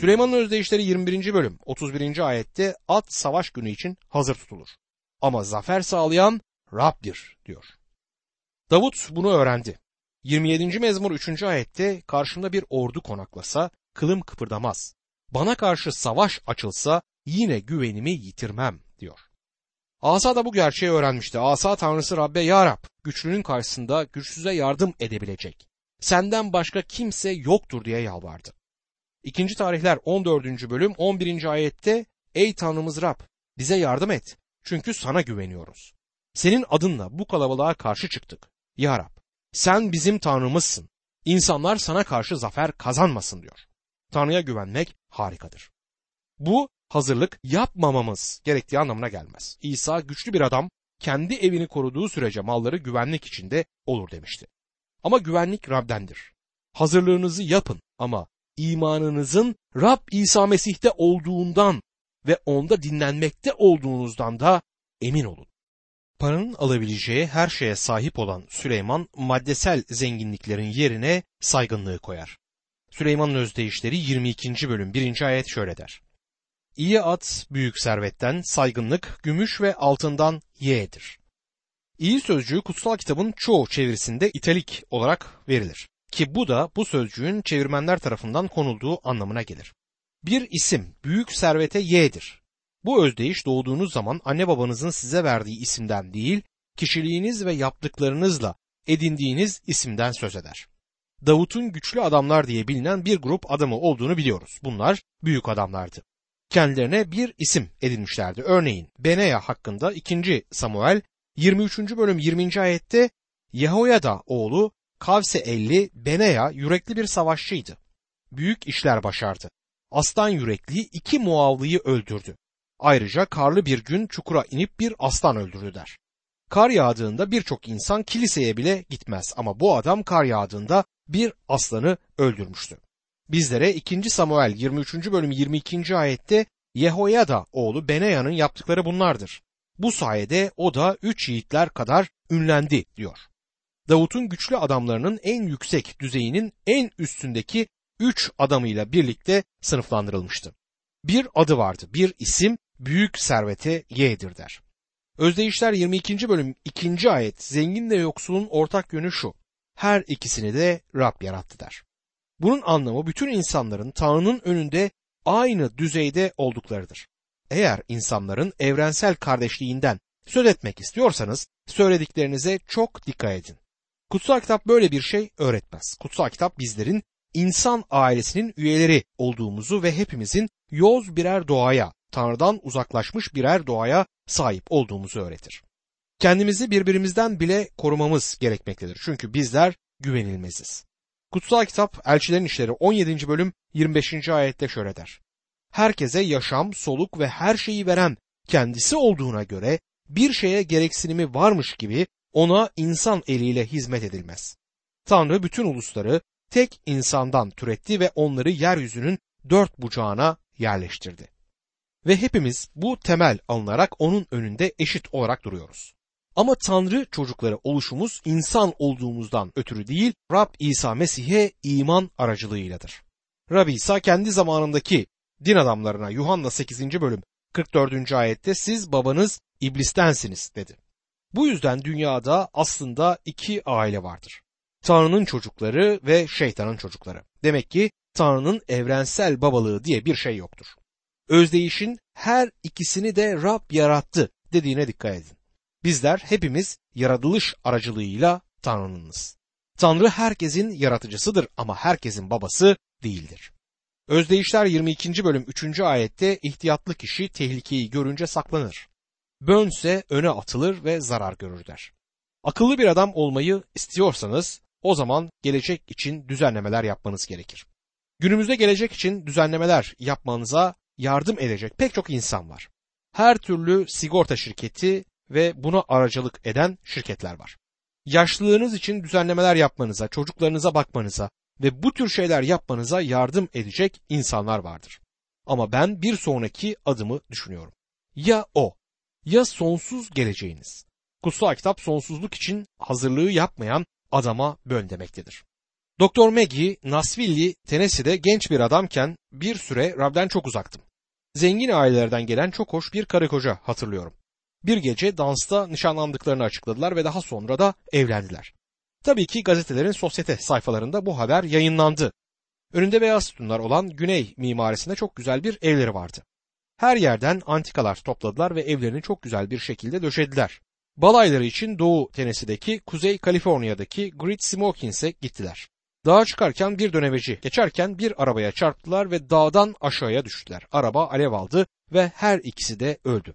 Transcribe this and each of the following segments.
Süleyman'ın özdeyişleri 21. bölüm 31. ayette at savaş günü için hazır tutulur. Ama zafer sağlayan Rab'dir diyor. Davut bunu öğrendi. 27. mezmur 3. ayette karşımda bir ordu konaklasa kılım kıpırdamaz. Bana karşı savaş açılsa yine güvenimi yitirmem diyor. Asa da bu gerçeği öğrenmişti. Asa Tanrısı Rab'be ya Rab güçlünün karşısında güçsüze yardım edebilecek. Senden başka kimse yoktur diye yalvardı. 2. Tarihler 14. bölüm 11. ayette ey Tanrımız Rab bize yardım et çünkü sana güveniyoruz. Senin adınla bu kalabalığa karşı çıktık. Ya Rab sen bizim Tanrımızsın. İnsanlar sana karşı zafer kazanmasın diyor. Tanrı'ya güvenmek harikadır. Bu hazırlık yapmamamız gerektiği anlamına gelmez. İsa güçlü bir adam kendi evini koruduğu sürece malları güvenlik içinde olur demişti. Ama güvenlik Rab'dendir. Hazırlığınızı yapın ama imanınızın Rab İsa Mesih'te olduğundan ve onda dinlenmekte olduğunuzdan da emin olun. Paranın alabileceği her şeye sahip olan Süleyman maddesel zenginliklerin yerine saygınlığı koyar. Süleyman'ın özdeyişleri 22. bölüm 1. ayet şöyle der. İyi at büyük servetten, saygınlık gümüş ve altından yeğdir. İyi sözcüğü kutsal kitabın çoğu çevirisinde italik olarak verilir ki bu da bu sözcüğün çevirmenler tarafından konulduğu anlamına gelir. Bir isim büyük servete yeğdir. Bu özdeyiş doğduğunuz zaman anne babanızın size verdiği isimden değil, kişiliğiniz ve yaptıklarınızla edindiğiniz isimden söz eder. Davut'un güçlü adamlar diye bilinen bir grup adamı olduğunu biliyoruz. Bunlar büyük adamlardı. Kendilerine bir isim edinmişlerdi. Örneğin Benaya hakkında 2. Samuel 23. bölüm 20. ayette Yehoyada oğlu Kavse Benaya yürekli bir savaşçıydı. Büyük işler başardı. Aslan yürekli 2 Muavli'yi öldürdü. Ayrıca karlı bir gün çukura inip bir aslan öldürdü der. Kar yağdığında birçok insan kiliseye bile gitmez ama bu adam kar yağdığında bir aslanı öldürmüştü. Bizlere 2. Samuel 23. bölüm 22. ayette Yehoyada oğlu Benaya'nın yaptıkları bunlardır. Bu sayede o da 3 yiğitler kadar ünlendi diyor. Davut'un güçlü adamlarının en yüksek düzeyinin en üstündeki 3 adamıyla birlikte sınıflandırılmıştı. Bir adı vardı, bir isim büyük servete yeğdir der. Özdeyişler 22. bölüm 2. ayet zenginle yoksulun ortak yönü şu, her ikisini de Rab yarattı der. Bunun anlamı bütün insanların Tanrı'nın önünde aynı düzeyde olduklarıdır. Eğer insanların evrensel kardeşliğinden söz etmek istiyorsanız söylediklerinize çok dikkat edin. Kutsal kitap böyle bir şey öğretmez. Kutsal kitap bizlerin insan ailesinin üyeleri olduğumuzu ve hepimizin yoz birer doğaya, Tanrı'dan uzaklaşmış birer doğaya sahip olduğumuzu öğretir. Kendimizi birbirimizden bile korumamız gerekmektedir. Çünkü bizler güvenilmeziz. Kutsal kitap Elçilerin İşleri 17. bölüm 25. ayette şöyle der. Herkese yaşam, soluk ve her şeyi veren kendisi olduğuna göre bir şeye gereksinimi varmış gibi ona insan eliyle hizmet edilmez. Tanrı bütün ulusları tek insandan türetti ve onları yeryüzünün 4 bucağına yerleştirdi. Ve hepimiz bu temel alınarak onun önünde eşit olarak duruyoruz. Ama Tanrı çocukları oluşumuz insan olduğumuzdan ötürü değil, Rab İsa Mesih'e iman aracılığıyladır. Rab İsa kendi zamanındaki din adamlarına Yuhanna 8. bölüm 44. ayette siz babanız iblistensiniz dedi. Bu yüzden dünyada aslında 2 aile vardır. Tanrı'nın çocukları ve şeytanın çocukları. Demek ki Tanrı'nın evrensel babalığı diye bir şey yoktur. Özdeyişin her ikisini de Rab yarattı dediğine dikkat edin. Bizler hepimiz yaratılış aracılığıyla Tanrı'nınız. Tanrı herkesin yaratıcısıdır ama herkesin babası değildir. Özdeyişler 22. bölüm 3. ayette ihtiyatlı kişi tehlikeyi görünce saklanır. Bönse öne atılır ve zarar görür der. Akıllı bir adam olmayı istiyorsanız o zaman gelecek için düzenlemeler yapmanız gerekir. Günümüzde gelecek için düzenlemeler yapmanıza yardım edecek pek çok insan var. Her türlü sigorta şirketi ve buna aracılık eden şirketler var. Yaşlılığınız için düzenlemeler yapmanıza, çocuklarınıza bakmanıza ve bu tür şeyler yapmanıza yardım edecek insanlar vardır. Ama ben bir sonraki adımı düşünüyorum. Ya o, ya sonsuz geleceğiniz. Kutsal kitap sonsuzluk için hazırlığı yapmayan adama bön demektedir. Doktor Maggie, Nashville'li Tennessee'de genç bir adamken bir süre Rab'den çok uzaktım. Zengin ailelerden gelen çok hoş bir karı koca hatırlıyorum. Bir gece dansta nişanlandıklarını açıkladılar ve daha sonra da evlendiler. Tabii ki gazetelerin sosyete sayfalarında bu haber yayınlandı. Önünde beyaz sütunlar olan Güney mimarisinde çok güzel bir evleri vardı. Her yerden antikalar topladılar ve evlerini çok güzel bir şekilde döşediler. Balayları için Doğu Tennessee'deki Kuzey Kaliforniya'daki Great Smoky'e gittiler. Dağa çıkarken bir dönemeci geçerken bir arabaya çarptılar ve dağdan aşağıya düştüler. Araba alev aldı ve her ikisi de öldü.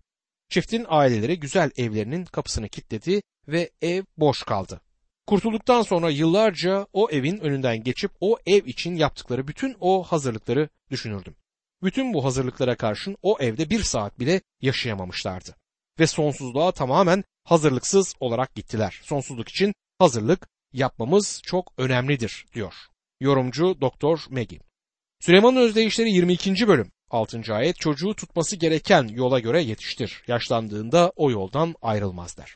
Çiftin aileleri güzel evlerinin kapısını kilitledi ve ev boş kaldı. Kurtulduktan sonra yıllarca o evin önünden geçip o ev için yaptıkları bütün o hazırlıkları düşünürdüm. Bütün bu hazırlıklara karşın o evde bir saat bile yaşayamamışlardı. Ve sonsuzluğa tamamen hazırlıksız olarak gittiler. Sonsuzluk için hazırlık yapmamız çok önemlidir diyor yorumcu Doktor Maggie. Süleyman'ın özdeyişleri 22. bölüm 6. ayet çocuğu tutması gereken yola göre yetiştir. Yaşlandığında o yoldan ayrılmaz der.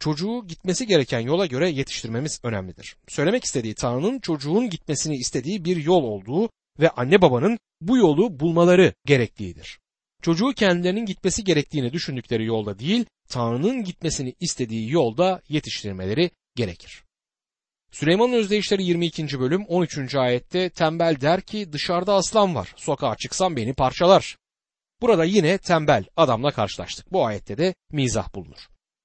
Çocuğu gitmesi gereken yola göre yetiştirmemiz önemlidir. Söylemek istediği Tanrı'nın çocuğun gitmesini istediği bir yol olduğu ve anne babanın bu yolu bulmaları gerektiğidir. Çocuğu kendilerinin gitmesi gerektiğini düşündükleri yolda değil, Tanrı'nın gitmesini istediği yolda yetiştirmeleri gerekir. Süleyman'ın özdeyişleri 22. bölüm 13. ayette tembel der ki dışarıda aslan var, sokağa çıksam beni parçalar. Burada yine tembel adamla karşılaştık. Bu ayette de mizah bulunur.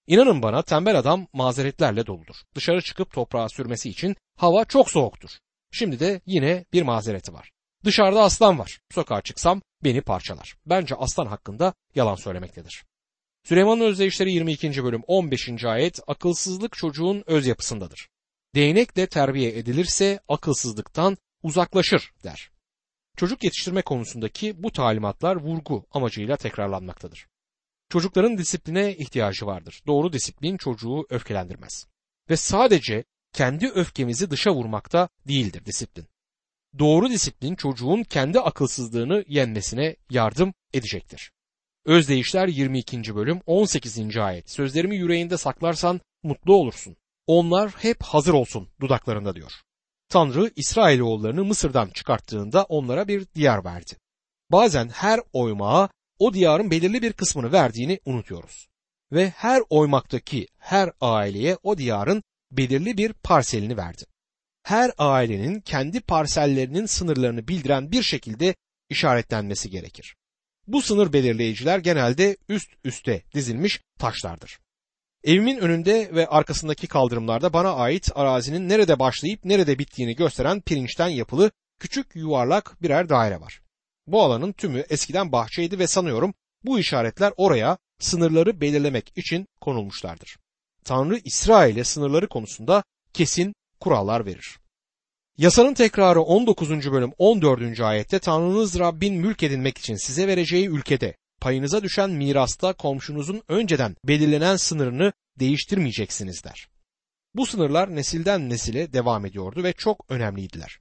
İnanın bana tembel adam mazeretlerle doludur. Dışarı çıkıp toprağa sürmesi için hava çok soğuktur. Şimdi de yine bir mazereti var. Dışarıda aslan var, sokağa çıksam beni parçalar. Bence aslan hakkında yalan söylemektedir. Süleyman'ın özdeyişleri 22. bölüm 15. ayet akılsızlık çocuğun öz yapısındadır. Değnekle terbiye edilirse akılsızlıktan uzaklaşır der. Çocuk yetiştirme konusundaki bu talimatlar vurgu amacıyla tekrarlanmaktadır. Çocukların disipline ihtiyacı vardır. Doğru disiplin çocuğu öfkelendirmez. Ve sadece kendi öfkemizi dışa vurmakta değildir disiplin. Doğru disiplin çocuğun kendi akılsızlığını yenmesine yardım edecektir. Özdeyişler 22. bölüm 18. ayet. Sözlerimi yüreğinde saklarsan mutlu olursun. Onlar hep hazır olsun dudaklarında diyor. Tanrı İsrailoğullarını Mısır'dan çıkarttığında onlara bir diyar verdi. Bazen her oymağa o diyarın belirli bir kısmını verdiğini unutuyoruz. Ve her oymaktaki her aileye o diyarın belirli bir parselini verdi. Her ailenin kendi parsellerinin sınırlarını bildiren bir şekilde işaretlenmesi gerekir. Bu sınır belirleyiciler genelde üst üste dizilmiş taşlardır. Evimin önünde ve arkasındaki kaldırımlarda bana ait arazinin nerede başlayıp nerede bittiğini gösteren pirinçten yapılı küçük yuvarlak birer daire var. Bu alanın tümü eskiden bahçeydi ve sanıyorum bu işaretler oraya sınırları belirlemek için konulmuşlardır. Tanrı İsrail'e sınırları konusunda kesin kurallar verir. Yasanın tekrarı 19. bölüm 14. ayette Tanrınız Rabbin mülk edinmek için size vereceği ülkede payınıza düşen mirasta komşunuzun önceden belirlenen sınırını değiştirmeyeceksiniz der. Bu sınırlar nesilden nesile devam ediyordu ve çok önemliydiler.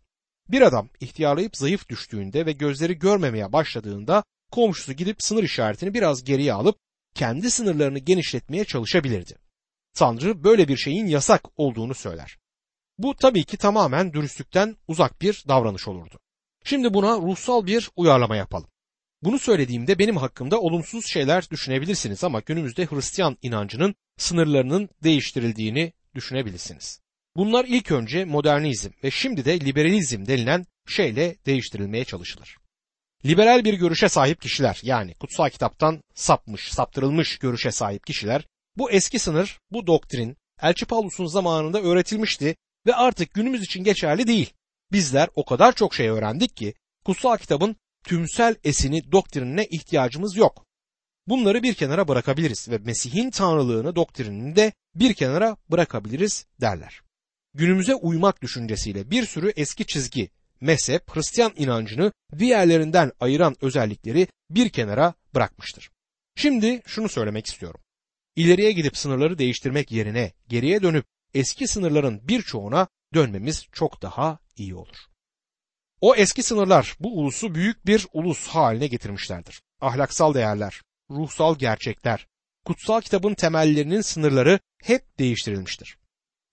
Bir adam ihtiyarlayıp zayıf düştüğünde ve gözleri görmemeye başladığında komşusu gidip sınır işaretini biraz geriye alıp kendi sınırlarını genişletmeye çalışabilirdi. Tanrı böyle bir şeyin yasak olduğunu söyler. Bu tabii ki tamamen dürüstlükten uzak bir davranış olurdu. Şimdi buna ruhsal bir uyarlama yapalım. Bunu söylediğimde benim hakkımda olumsuz şeyler düşünebilirsiniz ama günümüzde Hristiyan inancının sınırlarının değiştirildiğini düşünebilirsiniz. Bunlar ilk önce modernizm ve şimdi de liberalizm denilen şeyle değiştirilmeye çalışılır. Liberal bir görüşe sahip kişiler yani kutsal kitaptan saptırılmış görüşe sahip kişiler bu eski sınır, bu doktrin Elçi Paulus'un zamanında öğretilmişti ve artık günümüz için geçerli değil. Bizler o kadar çok şey öğrendik ki kutsal kitabın tümsel esini doktrinine ihtiyacımız yok. Bunları bir kenara bırakabiliriz ve Mesih'in tanrılığını doktrinini de bir kenara bırakabiliriz derler. Günümüze uymak düşüncesiyle bir sürü eski çizgi, mezhep, Hristiyan inancını diğerlerinden ayıran özellikleri bir kenara bırakmıştır. Şimdi şunu söylemek istiyorum. İleriye gidip sınırları değiştirmek yerine geriye dönüp eski sınırların birçoğuna dönmemiz çok daha iyi olur. O eski sınırlar bu ulusu büyük bir ulus haline getirmişlerdir. Ahlaksal değerler, ruhsal gerçekler, kutsal kitabın temellerinin sınırları hep değiştirilmiştir.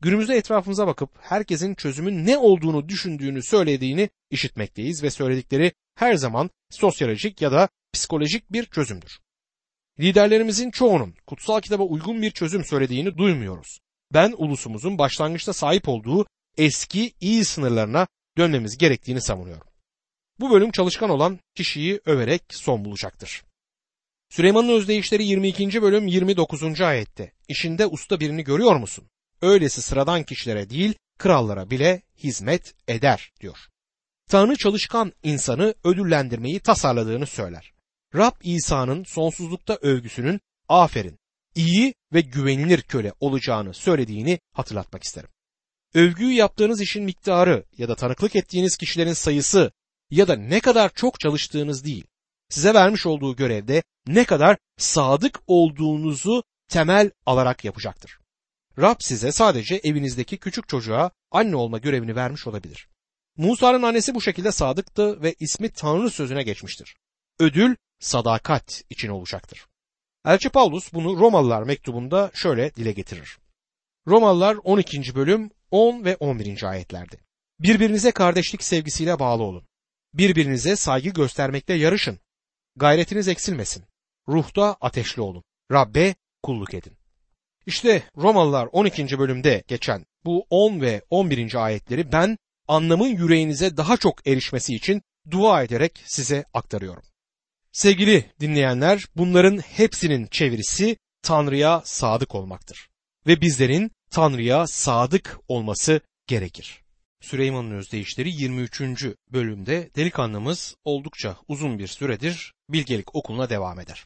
Günümüzde etrafımıza bakıp herkesin çözümün ne olduğunu düşündüğünü söylediğini işitmekteyiz ve söyledikleri her zaman sosyolojik ya da psikolojik bir çözümdür. Liderlerimizin çoğunun kutsal kitaba uygun bir çözüm söylediğini duymuyoruz. Ben ulusumuzun başlangıçta sahip olduğu eski iyi sınırlarına dönmemiz gerektiğini savunuyorum. Bu bölüm çalışkan olan kişiyi överek son bulacaktır. Süleyman'ın özdeyişleri 22. bölüm 29. ayette işinde usta birini görüyor musun? Öylesi sıradan kişilere değil krallara bile hizmet eder diyor. Tanrı çalışkan insanı ödüllendirmeyi tasarladığını söyler. Rab İsa'nın sonsuzlukta övgüsünün aferin, iyi ve güvenilir köle olacağını söylediğini hatırlatmak isterim. Övgüyü yaptığınız işin miktarı ya da tanıklık ettiğiniz kişilerin sayısı ya da ne kadar çok çalıştığınız değil, size vermiş olduğu görevde ne kadar sadık olduğunuzu temel alarak yapacaktır. Rab size sadece evinizdeki küçük çocuğa anne olma görevini vermiş olabilir. Musa'nın annesi bu şekilde sadıktı ve ismi Tanrı sözüne geçmiştir. Ödül sadakat için olacaktır. Elçi Paulus bunu Romalılar mektubunda şöyle dile getirir. Romalılar 12. bölüm 10 ve 11. ayetlerde. Birbirinize kardeşlik sevgisiyle bağlı olun. Birbirinize saygı göstermekle yarışın. Gayretiniz eksilmesin. Ruhta ateşli olun. Rabbe kulluk edin. İşte Romalılar 12. bölümde geçen bu 10 ve 11. ayetleri ben anlamın yüreğinize daha çok erişmesi için dua ederek size aktarıyorum. Sevgili dinleyenler, bunların hepsinin çevirisi Tanrı'ya sadık olmaktır. Ve bizlerin Tanrı'ya sadık olması gerekir. Süleyman'ın özdeyişleri 23. bölümde delikanlımız oldukça uzun bir süredir bilgelik okuluna devam eder.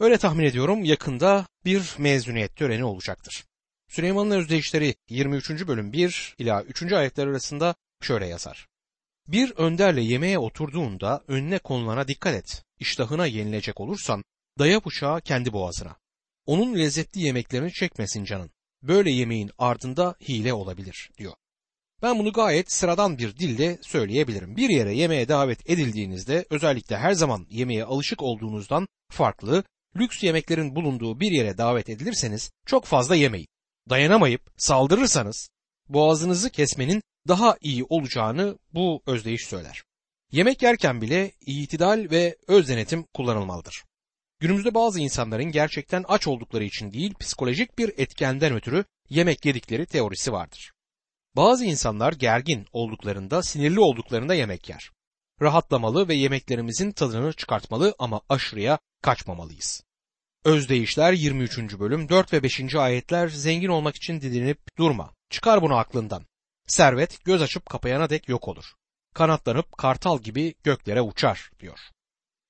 Öyle tahmin ediyorum yakında bir mezuniyet töreni olacaktır. Süleyman'ın özdeyişleri 23. bölüm 1 ila 3. ayetler arasında şöyle yazar. Bir önderle yemeğe oturduğunda önüne konulana dikkat et. İştahına yenilecek olursan daya bıçağı kendi boğazına. Onun lezzetli yemeklerini çekmesin canın. Böyle yemeğin ardında hile olabilir diyor. Ben bunu gayet sıradan bir dille söyleyebilirim. Bir yere yemeğe davet edildiğinizde, özellikle her zaman yemeğe alışık olduğunuzdan farklı, lüks yemeklerin bulunduğu bir yere davet edilirseniz çok fazla yemeyin. Dayanamayıp saldırırsanız boğazınızı kesmenin daha iyi olacağını bu özdeyiş söyler. Yemek yerken bile itidal ve öz denetim kullanılmalıdır. Günümüzde bazı insanların gerçekten aç oldukları için değil, psikolojik bir etkenden ötürü yemek yedikleri teorisi vardır. Bazı insanlar gergin olduklarında, sinirli olduklarında yemek yer. Rahatlamalı ve yemeklerimizin tadını çıkartmalı ama aşırıya kaçmamalıyız. Özdeyişler 23. bölüm 4 ve 5. ayetler zengin olmak için didinip durma. Çıkar bunu aklından. Servet göz açıp kapayana dek yok olur. Kanatlanıp kartal gibi göklere uçar diyor.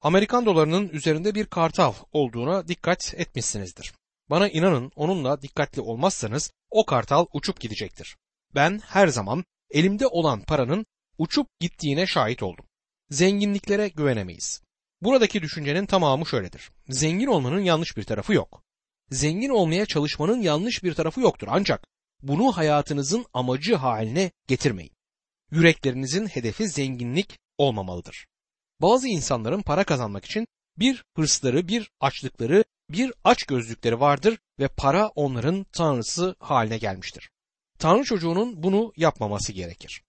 Amerikan dolarının üzerinde bir kartal olduğuna dikkat etmişsinizdir. Bana inanın, onunla dikkatli olmazsanız o kartal uçup gidecektir. Ben her zaman elimde olan paranın uçup gittiğine şahit oldum. Zenginliklere güvenemeyiz. Buradaki düşüncenin tamamı şöyledir. Zengin olmanın yanlış bir tarafı yok. Zengin olmaya çalışmanın yanlış bir tarafı yoktur. Ancak bunu hayatınızın amacı haline getirmeyin. Yüreklerinizin hedefi zenginlik olmamalıdır. Bazı insanların para kazanmak için bir hırsları, bir açlıkları, bir açgözlükleri vardır ve para onların tanrısı haline gelmiştir. Tanrı çocuğunun bunu yapmaması gerekir.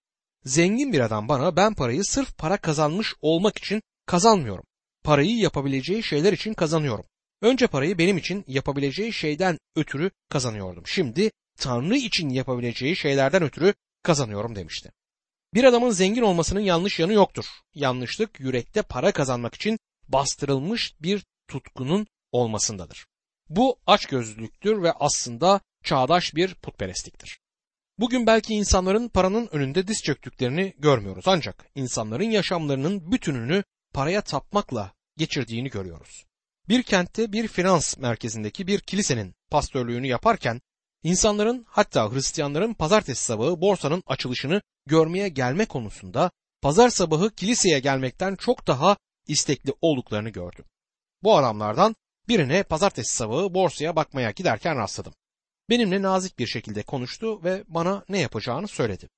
Zengin bir adam bana, ben parayı sırf para kazanmış olmak için kazanmıyorum. Parayı yapabileceği şeyler için kazanıyorum. Önce parayı benim için yapabileceği şeyden ötürü kazanıyordum. Şimdi Tanrı için yapabileceği şeylerden ötürü kazanıyorum demişti. Bir adamın zengin olmasının yanlış yanı yoktur. Yanlışlık yürekte para kazanmak için bastırılmış bir tutkunun olmasındadır. Bu açgözlülüktür ve aslında çağdaş bir putperestliktir. Bugün belki insanların paranın önünde diz çöktüklerini görmüyoruz, ancak insanların yaşamlarının bütününü paraya tapmakla geçirdiğini görüyoruz. Bir kentte bir finans merkezindeki bir kilisenin pastörlüğünü yaparken İnsanların, hatta Hristiyanların pazartesi sabahı borsanın açılışını görmeye gelme konusunda pazar sabahı kiliseye gelmekten çok daha istekli olduklarını gördüm. Bu adamlardan birine pazartesi sabahı borsaya bakmaya giderken rastladım. Benimle nazik bir şekilde konuştu ve bana ne yapacağını söyledi.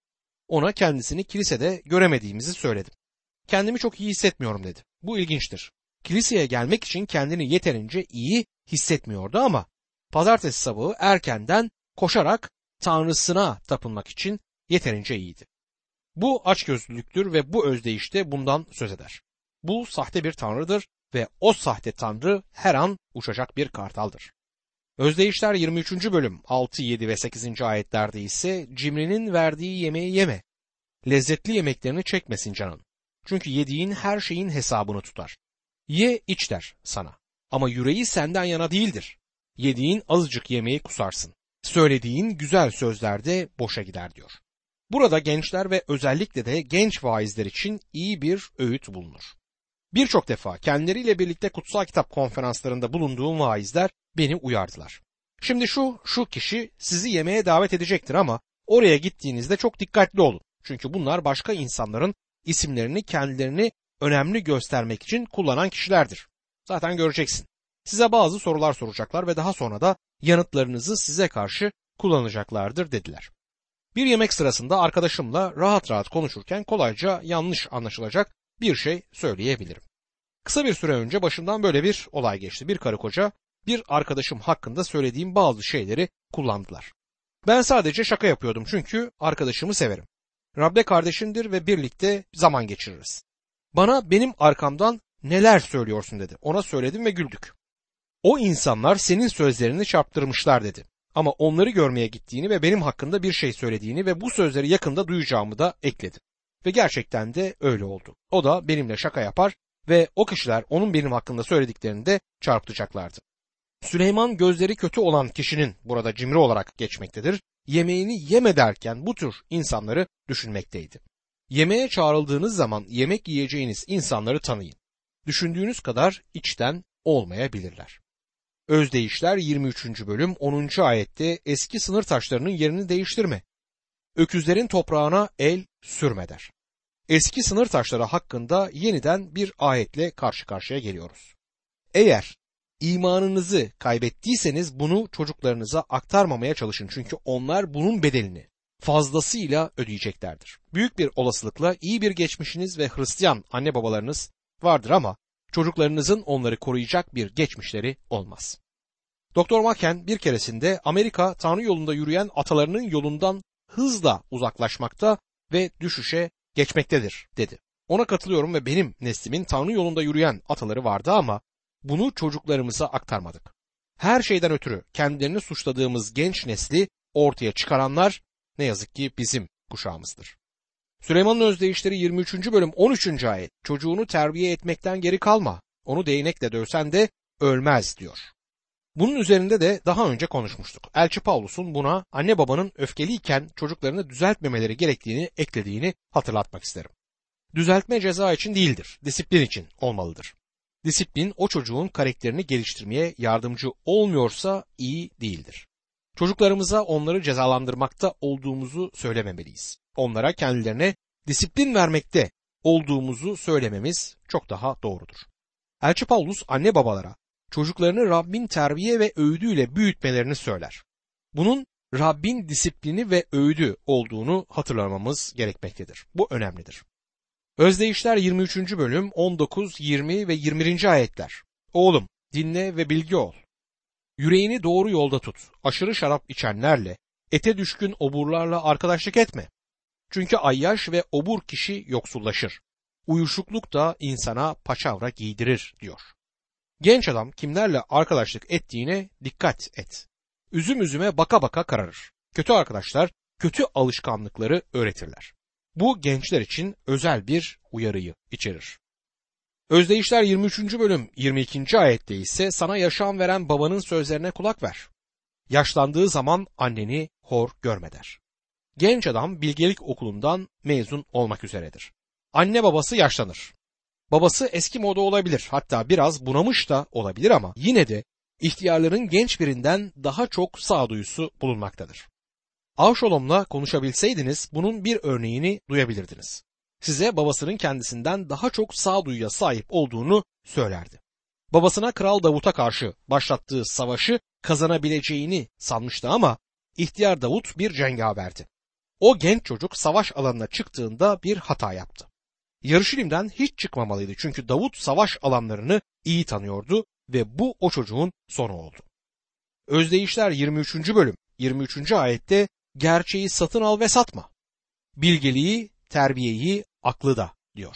Ona kendisini kilisede göremediğimizi söyledim. Kendimi çok iyi hissetmiyorum dedi. Bu ilginçtir. Kiliseye gelmek için kendini yeterince iyi hissetmiyordu ama pazartesi sabahı erkenden koşarak tanrısına tapınmak için yeterince iyiydi. Bu açgözlülüktür ve bu özdeyiş de bundan söz eder. Bu sahte bir tanrıdır ve o sahte tanrı her an uçacak bir kartaldır. Özdeyişler 23. bölüm 6, 7 ve 8. ayetlerde ise cimrinin verdiği yemeği yeme, lezzetli yemeklerini çekmesin canın. Çünkü yediğin her şeyin hesabını tutar. Ye iç der sana ama yüreği senden yana değildir. Yediğin azıcık yemeği kusarsın. Söylediğin güzel sözler de boşa gider diyor. Burada gençler ve özellikle de genç vaizler için iyi bir öğüt bulunur. Birçok defa kendileriyle birlikte kutsal kitap konferanslarında bulunduğum vaizler beni uyardılar. Şimdi şu kişi sizi yemeğe davet edecektir ama oraya gittiğinizde çok dikkatli olun. Çünkü bunlar başka insanların isimlerini kendilerini önemli göstermek için kullanan kişilerdir. Zaten göreceksin. Size bazı sorular soracaklar ve daha sonra da yanıtlarınızı size karşı kullanacaklardır dediler. Bir yemek sırasında arkadaşımla rahat rahat konuşurken kolayca yanlış anlaşılacak bir şey söyleyebilirim. Kısa bir süre önce başımdan böyle bir olay geçti. Bir karı koca bir arkadaşım hakkında söylediğim bazı şeyleri kullandılar. Ben sadece şaka yapıyordum çünkü arkadaşımı severim. Rab'de kardeşimdir ve birlikte zaman geçiririz. Bana benim arkamdan neler söylüyorsun dedi. Ona söyledim ve güldük. O insanlar senin sözlerini çarptırmışlar dedi. Ama onları görmeye gittiğini ve benim hakkında bir şey söylediğini ve bu sözleri yakında duyacağımı da ekledi. Ve gerçekten de öyle oldu. O da benimle şaka yapar ve o kişiler onun benim hakkında söylediklerini de çarpıtacaklardı. Süleyman gözleri kötü olan kişinin burada cimri olarak geçmektedir. Yemeğini yeme derken bu tür insanları düşünmekteydi. Yemeğe çağrıldığınız zaman yemek yiyeceğiniz insanları tanıyın. Düşündüğünüz kadar içten olmayabilirler. Özdeyişler 23. bölüm 10. ayette eski sınır taşlarının yerini değiştirme. Öküzlerin toprağına el sürme der. Eski sınır taşları hakkında yeniden bir ayetle karşı karşıya geliyoruz. Eğer İmanınızı kaybettiyseniz bunu çocuklarınıza aktarmamaya çalışın çünkü onlar bunun bedelini fazlasıyla ödeyeceklerdir. Büyük bir olasılıkla iyi bir geçmişiniz ve Hristiyan anne babalarınız vardır ama çocuklarınızın onları koruyacak bir geçmişleri olmaz. Doktor Marken bir keresinde Amerika Tanrı yolunda yürüyen atalarının yolundan hızla uzaklaşmakta ve düşüşe geçmektedir dedi. Ona katılıyorum ve benim neslimin Tanrı yolunda yürüyen ataları vardı ama bunu çocuklarımıza aktarmadık. Her şeyden ötürü kendilerini suçladığımız genç nesli ortaya çıkaranlar ne yazık ki bizim kuşağımızdır. Süleyman'ın özdeyişleri 23. bölüm 13. ayet. Çocuğunu terbiye etmekten geri kalma. Onu değnekle dövsen de ölmez diyor. Bunun üzerinde de daha önce konuşmuştuk. Elçi Paulus'un buna anne babanın öfkeliyken çocuklarını düzeltmemeleri gerektiğini eklediğini hatırlatmak isterim. Düzeltme ceza için değildir, disiplin için olmalıdır. Disiplin o çocuğun karakterini geliştirmeye yardımcı olmuyorsa iyi değildir. Çocuklarımıza onları cezalandırmakta olduğumuzu söylememeliyiz. Onlara kendilerine disiplin vermekte olduğumuzu söylememiz çok daha doğrudur. Elçi Paulus anne babalara çocuklarını Rabbin terbiye ve öğüdüyle büyütmelerini söyler. Bunun Rabbin disiplini ve öğüdü olduğunu hatırlamamız gerekmektedir. Bu önemlidir. Özdeyişler 23. bölüm 19, 20 ve 21. ayetler. Oğlum, dinle ve bilgi ol. Yüreğini doğru yolda tut. Aşırı şarap içenlerle, ete düşkün oburlarla arkadaşlık etme. Çünkü ayyaş ve obur kişi yoksullaşır. Uyuşukluk da insana paçavra giydirir diyor. Genç adam kimlerle arkadaşlık ettiğine dikkat et. Üzüm üzüme baka baka kararır. Kötü arkadaşlar kötü alışkanlıkları öğretirler. Bu gençler için özel bir uyarıyı içerir. Özdeyişler 23. bölüm 22. ayette ise sana yaşam veren babanın sözlerine kulak ver. Yaşlandığı zaman anneni hor görme der. Genç adam bilgelik okulundan mezun olmak üzeredir. Anne babası yaşlanır. Babası eski moda olabilir, hatta biraz bunamış da olabilir ama yine de ihtiyarların genç birinden daha çok sağduyusu bulunmaktadır. Avşolom'la konuşabilseydiniz bunun bir örneğini duyabilirdiniz. Size babasının kendisinden daha çok sağduyuya sahip olduğunu söylerdi. Babasına Kral Davut'a karşı başlattığı savaşı kazanabileceğini sanmıştı ama ihtiyar Davut bir cengaverdi. O genç çocuk savaş alanına çıktığında bir hata yaptı. Yarışilim'den hiç çıkmamalıydı çünkü Davut savaş alanlarını iyi tanıyordu ve bu o çocuğun sonu oldu. Özdeyişler 23. bölüm 23. ayette gerçeği satın al ve satma. Bilgeliği, terbiyeyi, aklı da diyor.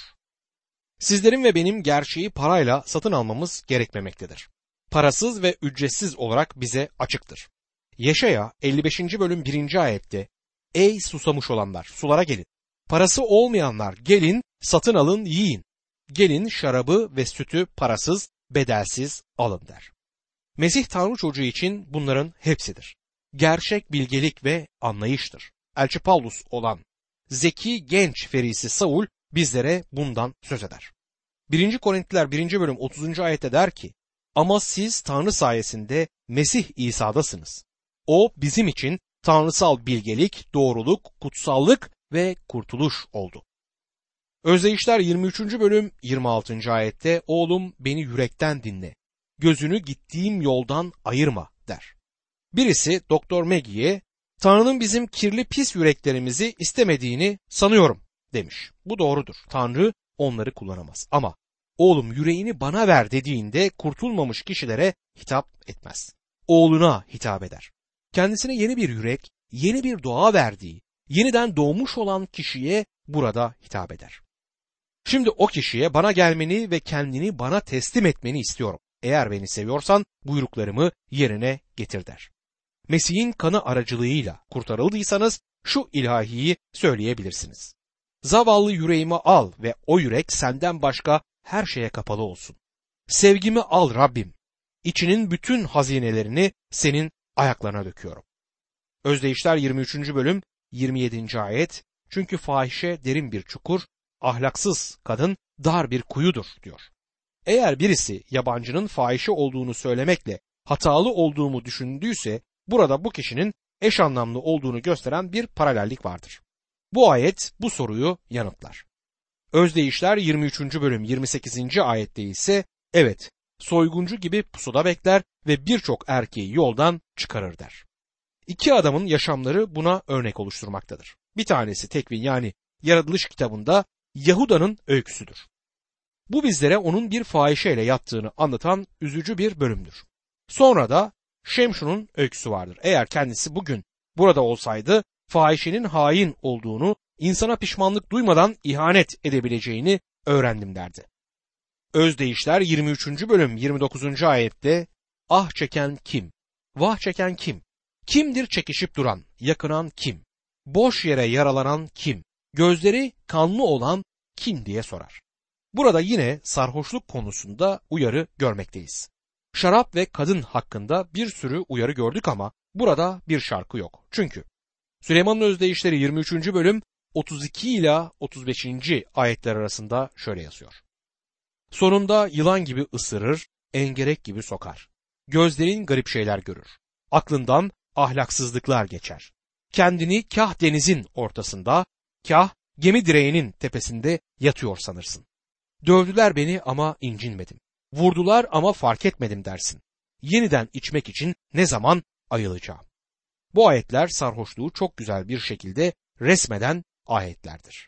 Sizlerin ve benim gerçeği parayla satın almamız gerekmemektedir. Parasız ve ücretsiz olarak bize açıktır. Yeşaya 55. bölüm 1. ayette, "Ey susamış olanlar, sulara gelin. Parası olmayanlar, gelin, satın alın, yiyin. Gelin şarabı ve sütü parasız, bedelsiz alın." der. Mesih Tanrı çocuğu için bunların hepsidir. Gerçek bilgelik ve anlayıştır. Elçi Paulus olan zeki genç ferisi Saul bizlere bundan söz eder. 1. Korintliler 1. bölüm 30. ayette der ki, "Ama siz Tanrı sayesinde Mesih İsa'dasınız. O bizim için tanrısal bilgelik, doğruluk, kutsallık ve kurtuluş oldu." Özdeyişler 23. bölüm 26. ayette, "Oğlum beni yürekten dinle, gözünü gittiğim yoldan ayırma." der. Birisi Doktor Maggie'ye, "Tanrı'nın bizim kirli pis yüreklerimizi istemediğini sanıyorum." demiş. Bu doğrudur. Tanrı onları kullanamaz. Ama "Oğlum yüreğini bana ver" dediğinde kurtulmamış kişilere hitap etmez. Oğluna hitap eder. Kendisine yeni bir yürek, yeni bir doğa verdiği, yeniden doğmuş olan kişiye burada hitap eder. "Şimdi o kişiye bana gelmeni ve kendini bana teslim etmeni istiyorum. Eğer beni seviyorsan buyruklarımı yerine getir." der. Mesih'in kanı aracılığıyla kurtarıldıysanız şu ilahiyi söyleyebilirsiniz: "Zavallı yüreğimi al ve o yürek senden başka her şeye kapalı olsun. Sevgimi al Rabbim. İçinin bütün hazinelerini senin ayaklarına döküyorum." Özdeyişler 23. bölüm 27. ayet, "Çünkü fahişe derin bir çukur, ahlaksız kadın dar bir kuyudur." diyor. Eğer birisi yabancının fahişe olduğunu söylemekle hatalı olduğumu düşündüyse, burada bu kişinin eş anlamlı olduğunu gösteren bir paralellik vardır. Bu ayet bu soruyu yanıtlar. Özdeyişler 23. bölüm 28. ayette ise, "Evet, soyguncu gibi pusuda bekler ve birçok erkeği yoldan çıkarır." der. İki adamın yaşamları buna örnek oluşturmaktadır. Bir tanesi Tekvin, yani Yaratılış kitabında Yahuda'nın öyküsüdür. Bu bizlere onun bir fahişeyle yattığını anlatan üzücü bir bölümdür. Sonra da Şemşun'un öyküsü vardır. Eğer kendisi bugün burada olsaydı, fahişenin hain olduğunu, insana pişmanlık duymadan ihanet edebileceğini öğrendim derdi. Özdeyişler 23. bölüm 29. ayette, "Ah çeken kim? Vah çeken kim? Kimdir çekişip duran, yakınan kim? Boş yere yaralanan kim? Gözleri kanlı olan kim?" diye sorar. Burada yine sarhoşluk konusunda uyarı görmekteyiz. Şarap ve kadın hakkında bir sürü uyarı gördük ama burada bir şarkı yok. Çünkü Süleyman'ın özdeyişleri 23. bölüm 32 ila 35. ayetler arasında şöyle yazıyor: "Sonunda yılan gibi ısırır, engerek gibi sokar. Gözlerin garip şeyler görür. Aklından ahlaksızlıklar geçer. Kendini kah denizin ortasında, kah gemi direğinin tepesinde yatıyor sanırsın. Dövdüler beni ama incinmedim. Vurdular ama fark etmedim dersin. Yeniden içmek için ne zaman ayılacağım?" Bu ayetler sarhoşluğu çok güzel bir şekilde resmeden ayetlerdir.